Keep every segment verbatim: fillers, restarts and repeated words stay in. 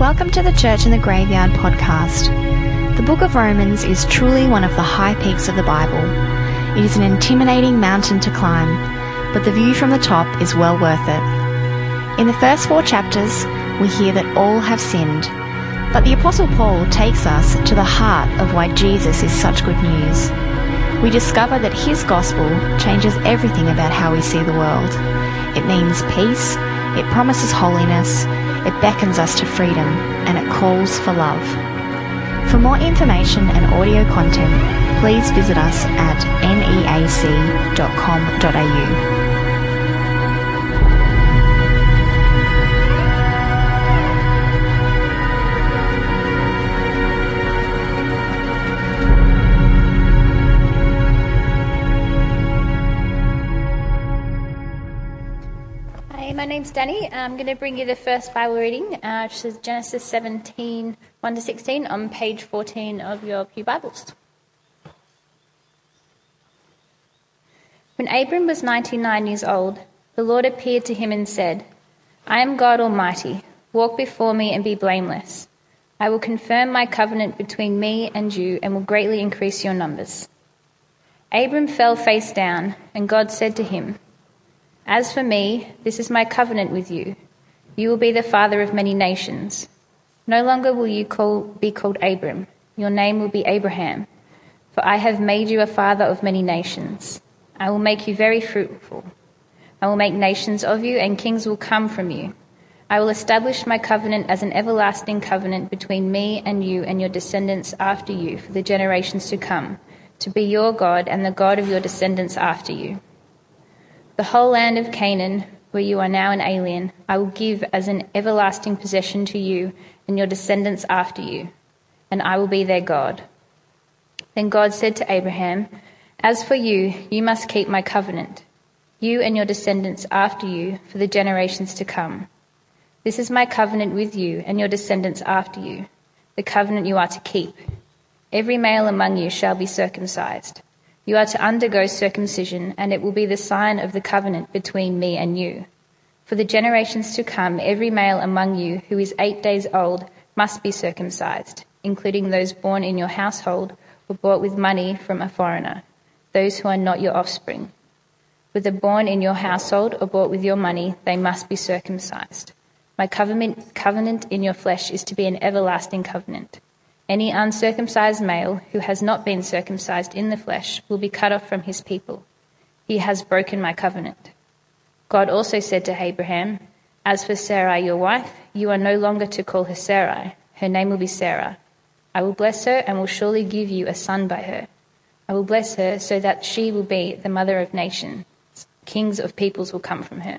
Welcome to the Church in the Graveyard podcast. The book of Romans is truly one of the high peaks of the Bible. It is an intimidating mountain to climb, but the view from the top is well worth it. In the first four chapters, we hear that all have sinned, but the Apostle Paul takes us to the heart of why Jesus is such good news. We discover that his gospel changes everything about how we see the world. It means peace, it promises holiness, it beckons us to freedom, and it calls for love. For more information and audio content, please visit us at neac dot com dot a u. My name's Danny. I'm going to bring you the first Bible reading, uh, which is Genesis seventeen, one to sixteen, on page fourteen of your pew Bibles. When Abram was ninety-nine years old, the Lord appeared to him and said, I am God Almighty. Walk before me and be blameless. I will confirm my covenant between me and you and will greatly increase your numbers. Abram fell face down, and God said to him, As for me, this is my covenant with you. You will be the father of many nations. No longer will you call, be called Abram. Your name will be Abraham, for I have made you a father of many nations. I will make you very fruitful. I will make nations of you, and kings will come from you. I will establish my covenant as an everlasting covenant between me and you and your descendants after you for the generations to come, to be your God and the God of your descendants after you. The whole land of Canaan, where you are now an alien, I will give as an everlasting possession to you and your descendants after you, and I will be their God. Then God said to Abraham, As for you, you must keep my covenant, you and your descendants after you for the generations to come. This is my covenant with you and your descendants after you, the covenant you are to keep. Every male among you shall be circumcised. You are to undergo circumcision, and it will be the sign of the covenant between me and you. For the generations to come, every male among you who is eight days old must be circumcised, including those born in your household or bought with money from a foreigner, those who are not your offspring. Whether born in your household or bought with your money, they must be circumcised. My covenant, covenant in your flesh is to be an everlasting covenant. Any uncircumcised male who has not been circumcised in the flesh will be cut off from his people. He has broken my covenant. God also said to Abraham, As for Sarai, your wife, you are no longer to call her Sarai. Her name will be Sarah. I will bless her and will surely give you a son by her. I will bless her so that she will be the mother of nations. Kings of peoples will come from her.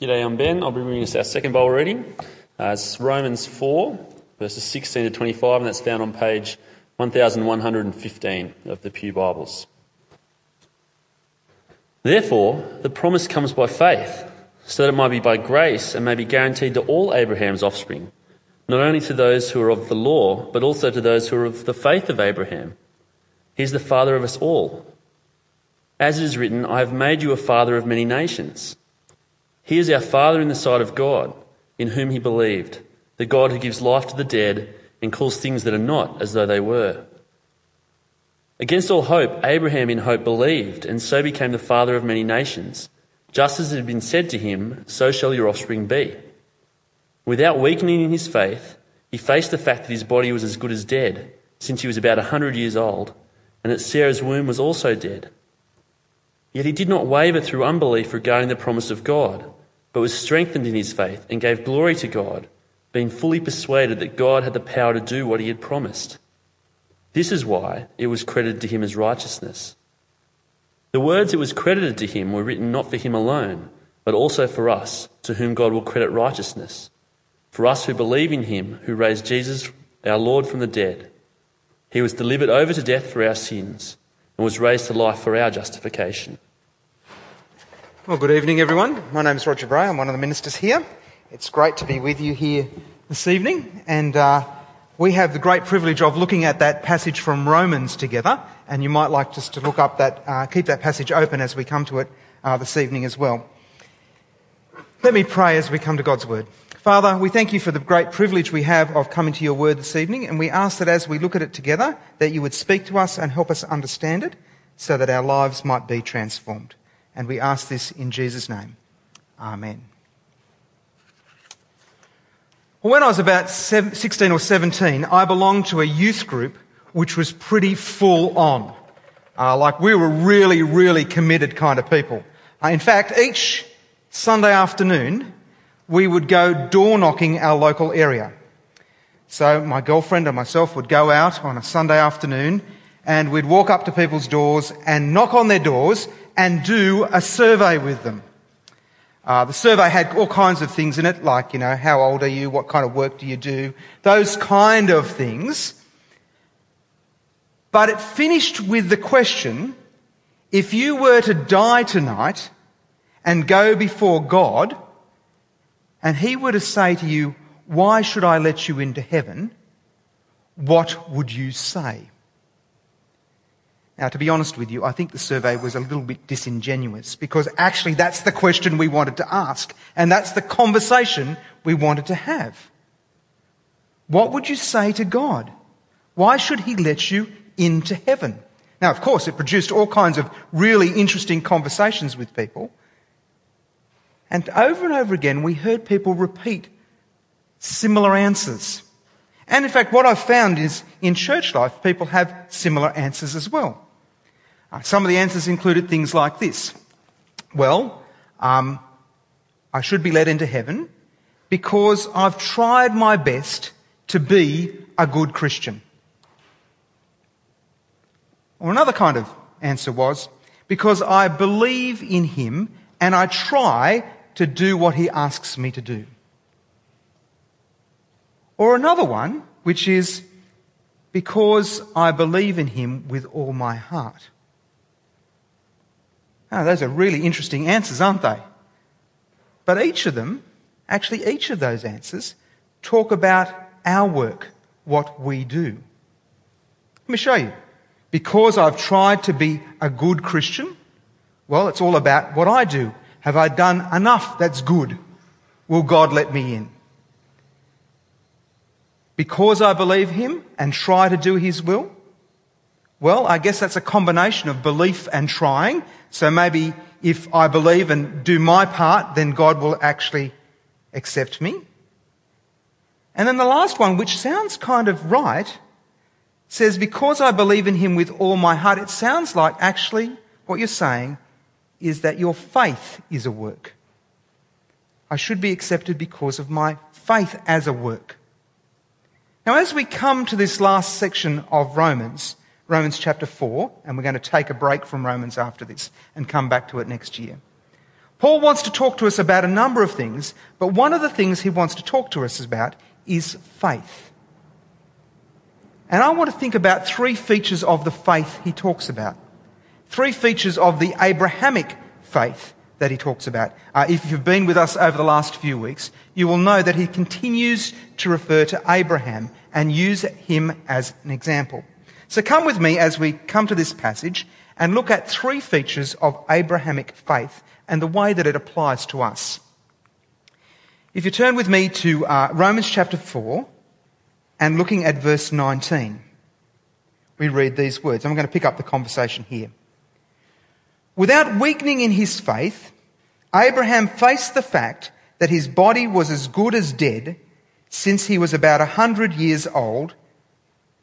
G'day, I'm Ben. I'll be bringing us our second Bible reading. Uh, it's Romans four. Verses sixteen to twenty-five, and that's found on page eleven fifteen of the Pew Bibles. Therefore, the promise comes by faith, so that it might be by grace and may be guaranteed to all Abraham's offspring, not only to those who are of the law, but also to those who are of the faith of Abraham. He is the father of us all. As it is written, I have made you a father of many nations. He is our father in the sight of God, in whom he believed, the God who gives life to the dead and calls things that are not as though they were. Against all hope, Abraham in hope believed, and so became the father of many nations. Just as it had been said to him, so shall your offspring be. Without weakening in his faith, he faced the fact that his body was as good as dead, since he was about a hundred years old, and that Sarah's womb was also dead. Yet he did not waver through unbelief regarding the promise of God, but was strengthened in his faith and gave glory to God, being fully persuaded that God had the power to do what he had promised. This is why it was credited to him as righteousness. The words it was credited to him were written not for him alone, but also for us, to whom God will credit righteousness, for us who believe in him who raised Jesus our Lord from the dead. He was delivered over to death for our sins and was raised to life for our justification. Well, good evening, everyone. My name's Roger Bray. I'm one of the ministers here. It's great to be with you here this evening, and uh, we have the great privilege of looking at that passage from Romans together, and you might like just to look up that, uh, keep that passage open as we come to it uh, this evening as well. Let me pray as we come to God's Word. Father, we thank you for the great privilege we have of coming to your word this evening, and we ask that as we look at it together, that you would speak to us and help us understand it so that our lives might be transformed. And we ask this in Jesus' name. Amen. Well, when I was about sixteen or seventeen, I belonged to a youth group which was pretty full on. Uh, like we were really, really committed kind of people. Uh, in fact, each Sunday afternoon, we would go door knocking our local area. So my girlfriend and myself would go out on a Sunday afternoon and we'd walk up to people's doors and knock on their doors and do a survey with them. Uh, the survey had all kinds of things in it, like, you know, how old are you, what kind of work do you do, those kind of things. But it finished with the question, if you were to die tonight and go before God, and he were to say to you, why should I let you into heaven? What would you say? Now, to be honest with you, I think the survey was a little bit disingenuous, because actually that's the question we wanted to ask, and that's the conversation we wanted to have. What would you say to God? Why should he let you into heaven? Now, of course, it produced all kinds of really interesting conversations with people. And over and over again, we heard people repeat similar answers. And in fact, what I've found is in church life, people have similar answers as well. Uh, some of the answers included things like this. Well, um, I should be let into heaven because I've tried my best to be a good Christian. Or another kind of answer was, because I believe in him and I try to do what he asks me to do. Or another one, which is, because I believe in him with all my heart. Now, those are really interesting answers, aren't they? But each of them, actually each of those answers, talk about our work, what we do. Let me show you. Because I've tried to be a good Christian, well, it's all about what I do. Have I done enough that's good? Will God let me in? Because I believe him and try to do his will, well, I guess that's a combination of belief and trying. So maybe if I believe and do my part, then God will actually accept me. And then the last one, which sounds kind of right, says, because I believe in him with all my heart. It sounds like actually what you're saying is that your faith is a work. I should be accepted because of my faith as a work. Now, as we come to this last section of Romans, Romans chapter four, and we're going to take a break from Romans after this and come back to it next year, Paul wants to talk to us about a number of things, but one of the things he wants to talk to us about is faith. And I want to think about three features of the faith he talks about. Three features of the Abrahamic faith that he talks about. Uh, if you've been with us over the last few weeks, you will know that he continues to refer to Abraham and use him as an example. So come with me as we come to this passage and look at three features of Abrahamic faith and the way that it applies to us. If you turn with me to uh, Romans chapter four, and looking at verse nineteen, we read these words. I'm going to pick up the conversation here. Without weakening in his faith, Abraham faced the fact that his body was as good as dead since he was about a hundred years old,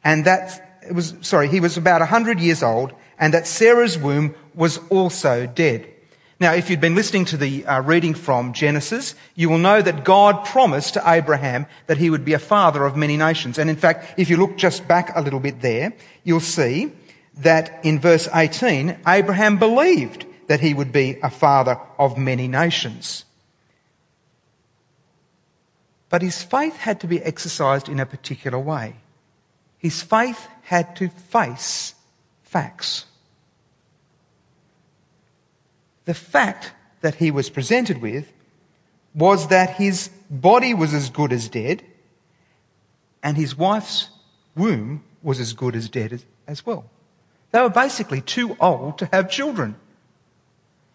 and that it was sorry, he was about a hundred years old, and that Sarah's womb was also dead. Now, if you'd been listening to the uh, reading from Genesis, you will know that God promised to Abraham that he would be a father of many nations. And in fact, if you look just back a little bit there, you'll see that in verse eighteen, Abraham believed that he would be a father of many nations. But his faith had to be exercised in a particular way. His faith had to face facts. The fact that he was presented with was that his body was as good as dead and his wife's womb was as good as dead as, as well. They were basically too old to have children.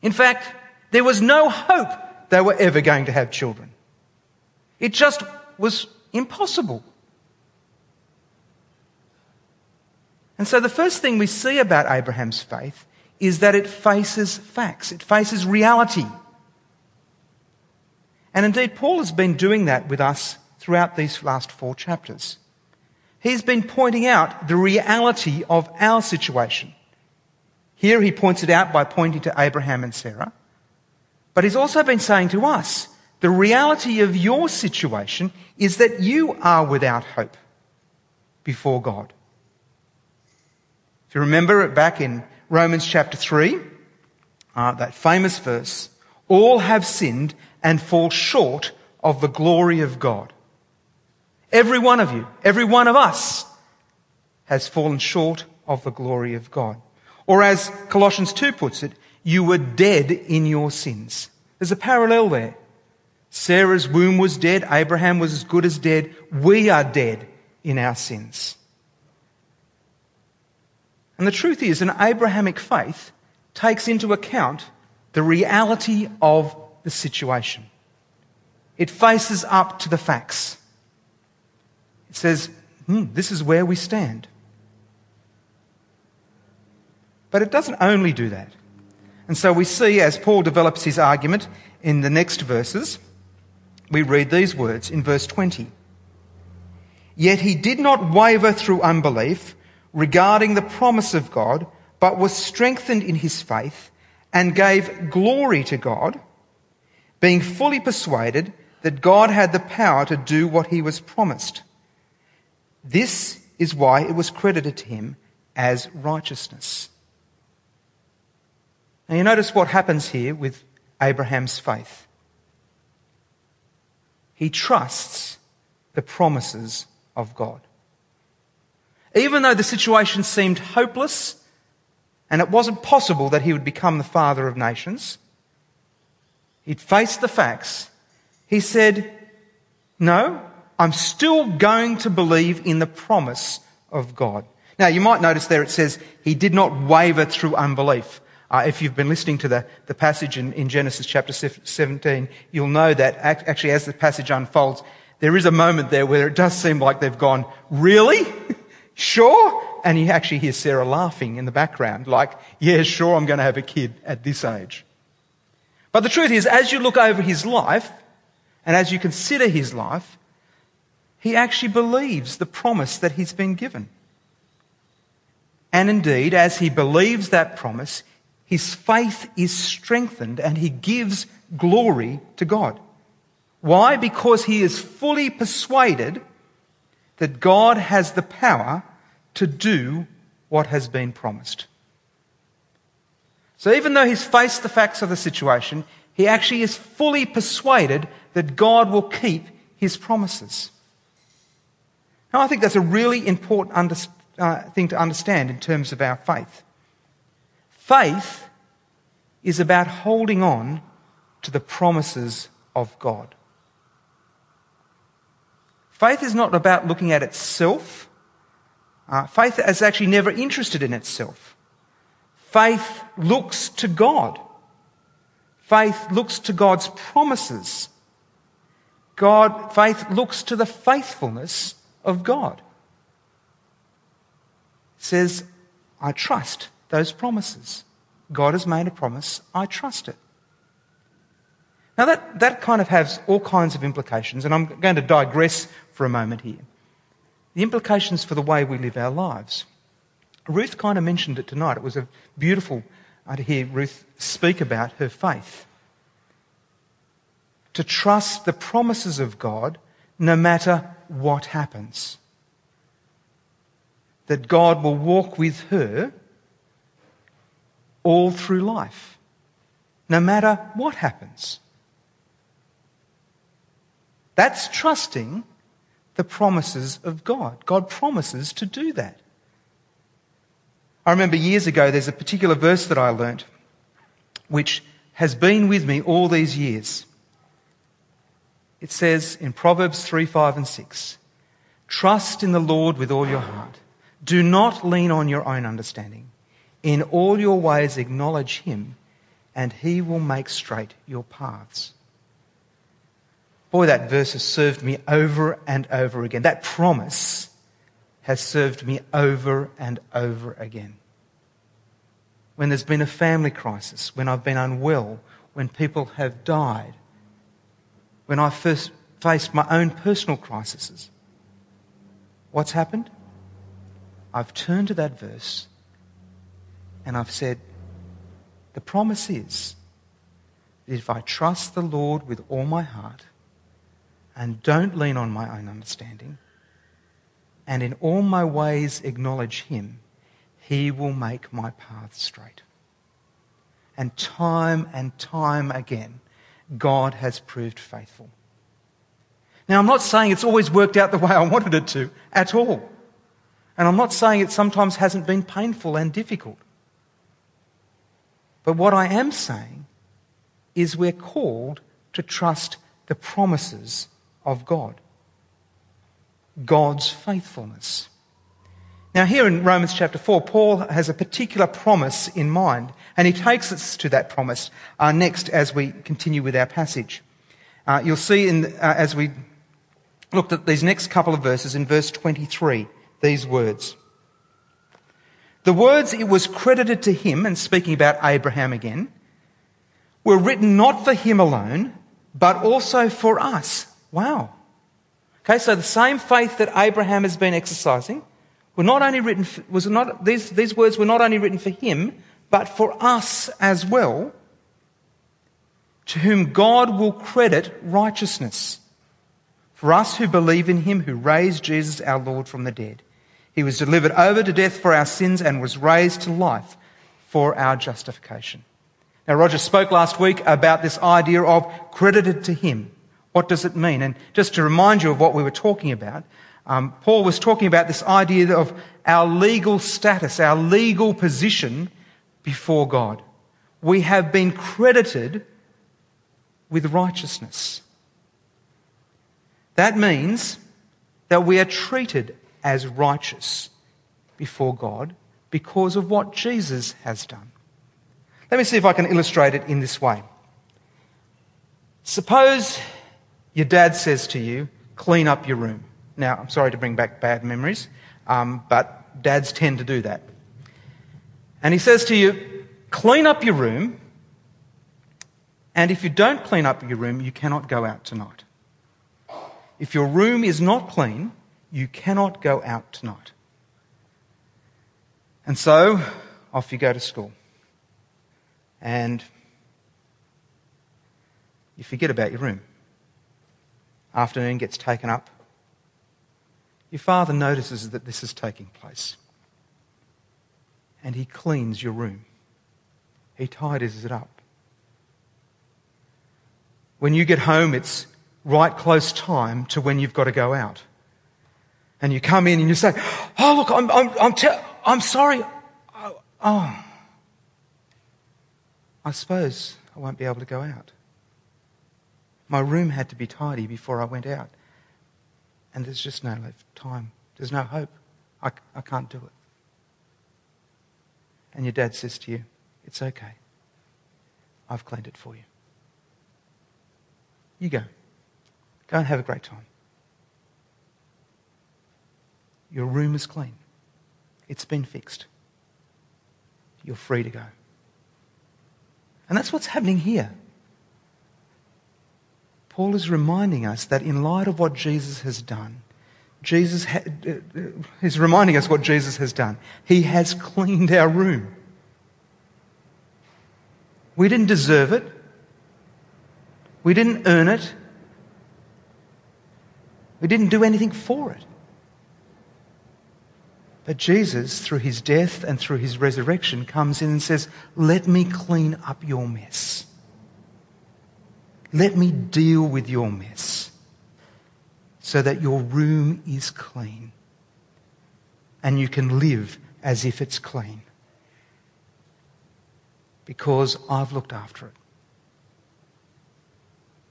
In fact, there was no hope they were ever going to have children. It just was impossible. And so the first thing we see about Abraham's faith is that it faces facts. It faces reality. And indeed, Paul has been doing that with us throughout these last four chapters. He's been pointing out the reality of our situation. Here he points it out by pointing to Abraham and Sarah. But he's also been saying to us, the reality of your situation is that you are without hope before God. If you remember back in Romans chapter three, uh, that famous verse, all have sinned and fall short of the glory of God. Every one of you, every one of us has fallen short of the glory of God. Or as Colossians two puts it, you were dead in your sins. There's a parallel there. Sarah's womb was dead. Abraham was as good as dead. We are dead in our sins. And the truth is, an Abrahamic faith takes into account the reality of the situation. It faces up to the facts. It says, hmm, this is where we stand. But it doesn't only do that. And so we see, as Paul develops his argument in the next verses, we read these words in verse twenty. Yet he did not waver through unbelief regarding the promise of God, but was strengthened in his faith and gave glory to God, being fully persuaded that God had the power to do what he was promised. This is why it was credited to him as righteousness. Now you notice what happens here with Abraham's faith. He trusts the promises of God. Even though the situation seemed hopeless and it wasn't possible that he would become the father of nations, he faced the facts. He said, no, I'm still going to believe in the promise of God. Now, you might notice there it says he did not waver through unbelief. Uh, if you've been listening to the, the passage in, in Genesis chapter seventeen, you'll know that act, actually as the passage unfolds, there is a moment there where it does seem like they've gone, really? Sure? And you actually hear Sarah laughing in the background, like, yeah, sure, I'm going to have a kid at this age. But the truth is, as you look over his life and as you consider his life, he actually believes the promise that he's been given. And indeed, as he believes that promise, his faith is strengthened and he gives glory to God. Why? Because he is fully persuaded that God has the power to do what has been promised. So even though he's faced the facts of the situation, he actually is fully persuaded that God will keep his promises. Now, I think that's a really important under, uh, thing to understand in terms of our faith. Faith is about holding on to the promises of God. Faith is not about looking at itself. Uh, faith is actually never interested in itself. Faith looks to God. Faith looks to God's promises. God, faith looks to the faithfulness of God. It says, I trust those promises. God has made a promise, I trust it. Now that, that kind of has all kinds of implications, and I'm going to digress for a moment here. The implications for the way we live our lives. Ruth kind of mentioned it tonight. It was a beautiful uh, to hear Ruth speak about her faith. To trust the promises of God no matter what happens. That God will walk with her all through life, no matter what happens. That's trusting the promises of God. God promises to do that. I remember years ago there's a particular verse that I learnt which has been with me all these years. It says in Proverbs three, five and six, trust in the Lord with all your heart. Do not lean on your own understanding. In all your ways acknowledge him, and he will make straight your paths. Boy, that verse has served me over and over again. That promise has served me over and over again. When there's been a family crisis, when I've been unwell, when people have died, when I first faced my own personal crises, what's happened? I've turned to that verse and I've said, the promise is that if I trust the Lord with all my heart and don't lean on my own understanding, and in all my ways acknowledge him, he will make my path straight. And time and time again, God has proved faithful. Now, I'm not saying it's always worked out the way I wanted it to at all. And I'm not saying it sometimes hasn't been painful and difficult. But what I am saying is we're called to trust the promises of God. God's faithfulness. Now, here in Romans chapter four, Paul has a particular promise in mind, and he takes us to that promise uh, next as we continue with our passage. Uh, you'll see in, uh, as we looked at these next couple of verses, in verse twenty-three, these words. The words it was credited to him, and speaking about Abraham again, were written not for him alone, but also for us. Wow. Okay, so the same faith that Abraham has been exercising were not only written for, was not these these words were not only written for him, but for us as well, to whom God will credit righteousness. For us who believe in him who raised Jesus our Lord from the dead. He was delivered over to death for our sins and was raised to life for our justification. Now, Roger spoke last week about this idea of credited to him. What does it mean? And just to remind you of what we were talking about, um, Paul was talking about this idea of our legal status, our legal position before God. We have been credited with righteousness. That means that we are treated as righteous before God because of what Jesus has done. Let me see if I can illustrate it in this way. Suppose your dad says to you, clean up your room. Now, I'm sorry to bring back bad memories, um, but dads tend to do that. And he says to you, clean up your room, and if you don't clean up your room, you cannot go out tonight. If your room is not clean, you cannot go out tonight. And so, off you go to school. And you forget about your room. Afternoon gets taken up. Your father notices that this is taking place. And he cleans your room. He tidies it up. When you get home, it's right close time to when you've got to go out. And you come in and you say, oh, look, I'm I'm I'm, te- I'm sorry. Oh, oh, I suppose I won't be able to go out. My room had to be tidy before I went out. And there's just no time. There's no hope. I, I can't do it. And your dad says to you, it's okay. I've cleaned it for you. You go. Go and have a great time. Your room is clean. It's been fixed. You're free to go. And that's what's happening here. Paul is reminding us that in light of what Jesus has done, Jesus ha- is reminding us what Jesus has done. He has cleaned our room. We didn't deserve it. We didn't earn it. We didn't do anything for it. But Jesus, through his death and through his resurrection, comes in and says, let me clean up your mess. Let me deal with your mess so that your room is clean and you can live as if it's clean because I've looked after it.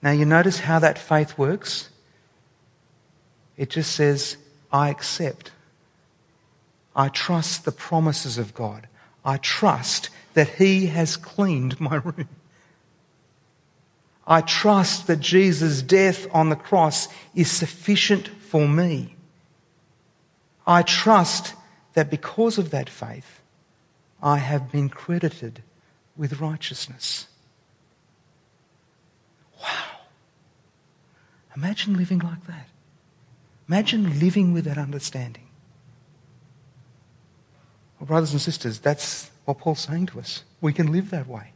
Now, you notice how that faith works? It just says, I accept. I trust the promises of God. I trust that he has cleaned my room. I trust that Jesus' death on the cross is sufficient for me. I trust that because of that faith, I have been credited with righteousness. Wow. Imagine living like that. Imagine living with that understanding. Well, brothers and sisters, that's what Paul's saying to us. We can live that way.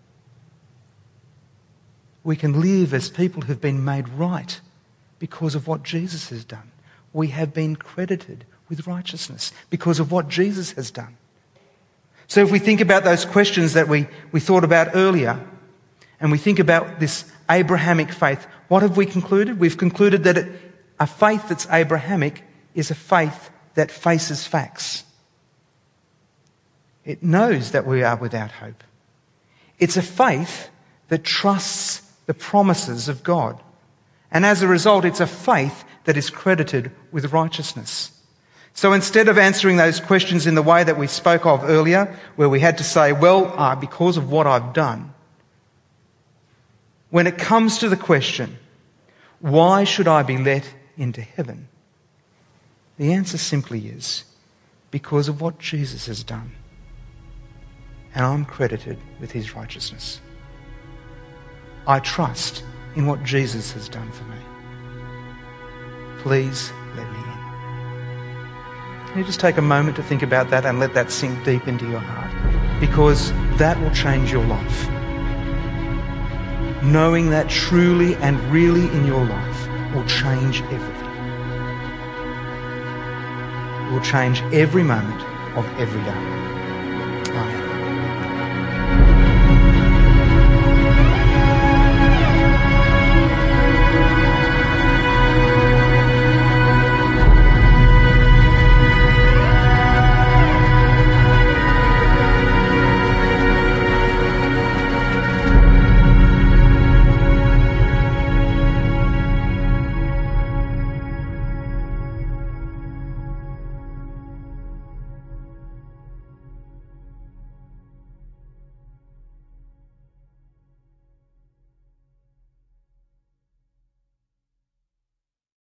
We can live as people who've been made right because of what Jesus has done. We have been credited with righteousness because of what Jesus has done. So if we think about those questions that we, we thought about earlier, and we think about this Abrahamic faith, what have we concluded? We've concluded that it, a faith that's Abrahamic is a faith that faces facts. It knows that we are without hope. It's a faith that trusts the promises of God. And as a result, it's a faith that is credited with righteousness. So instead of answering those questions in the way that we spoke of earlier, where we had to say, well, uh, because of what I've done, when it comes to the question, why should I be let into heaven? The answer simply is, because of what Jesus has done. And I'm credited with his righteousness. I trust in what Jesus has done for me. Please let me in. Can you just take a moment to think about that and let that sink deep into your heart? Because that will change your life. Knowing that truly and really in your life will change everything. It will change every moment of every day.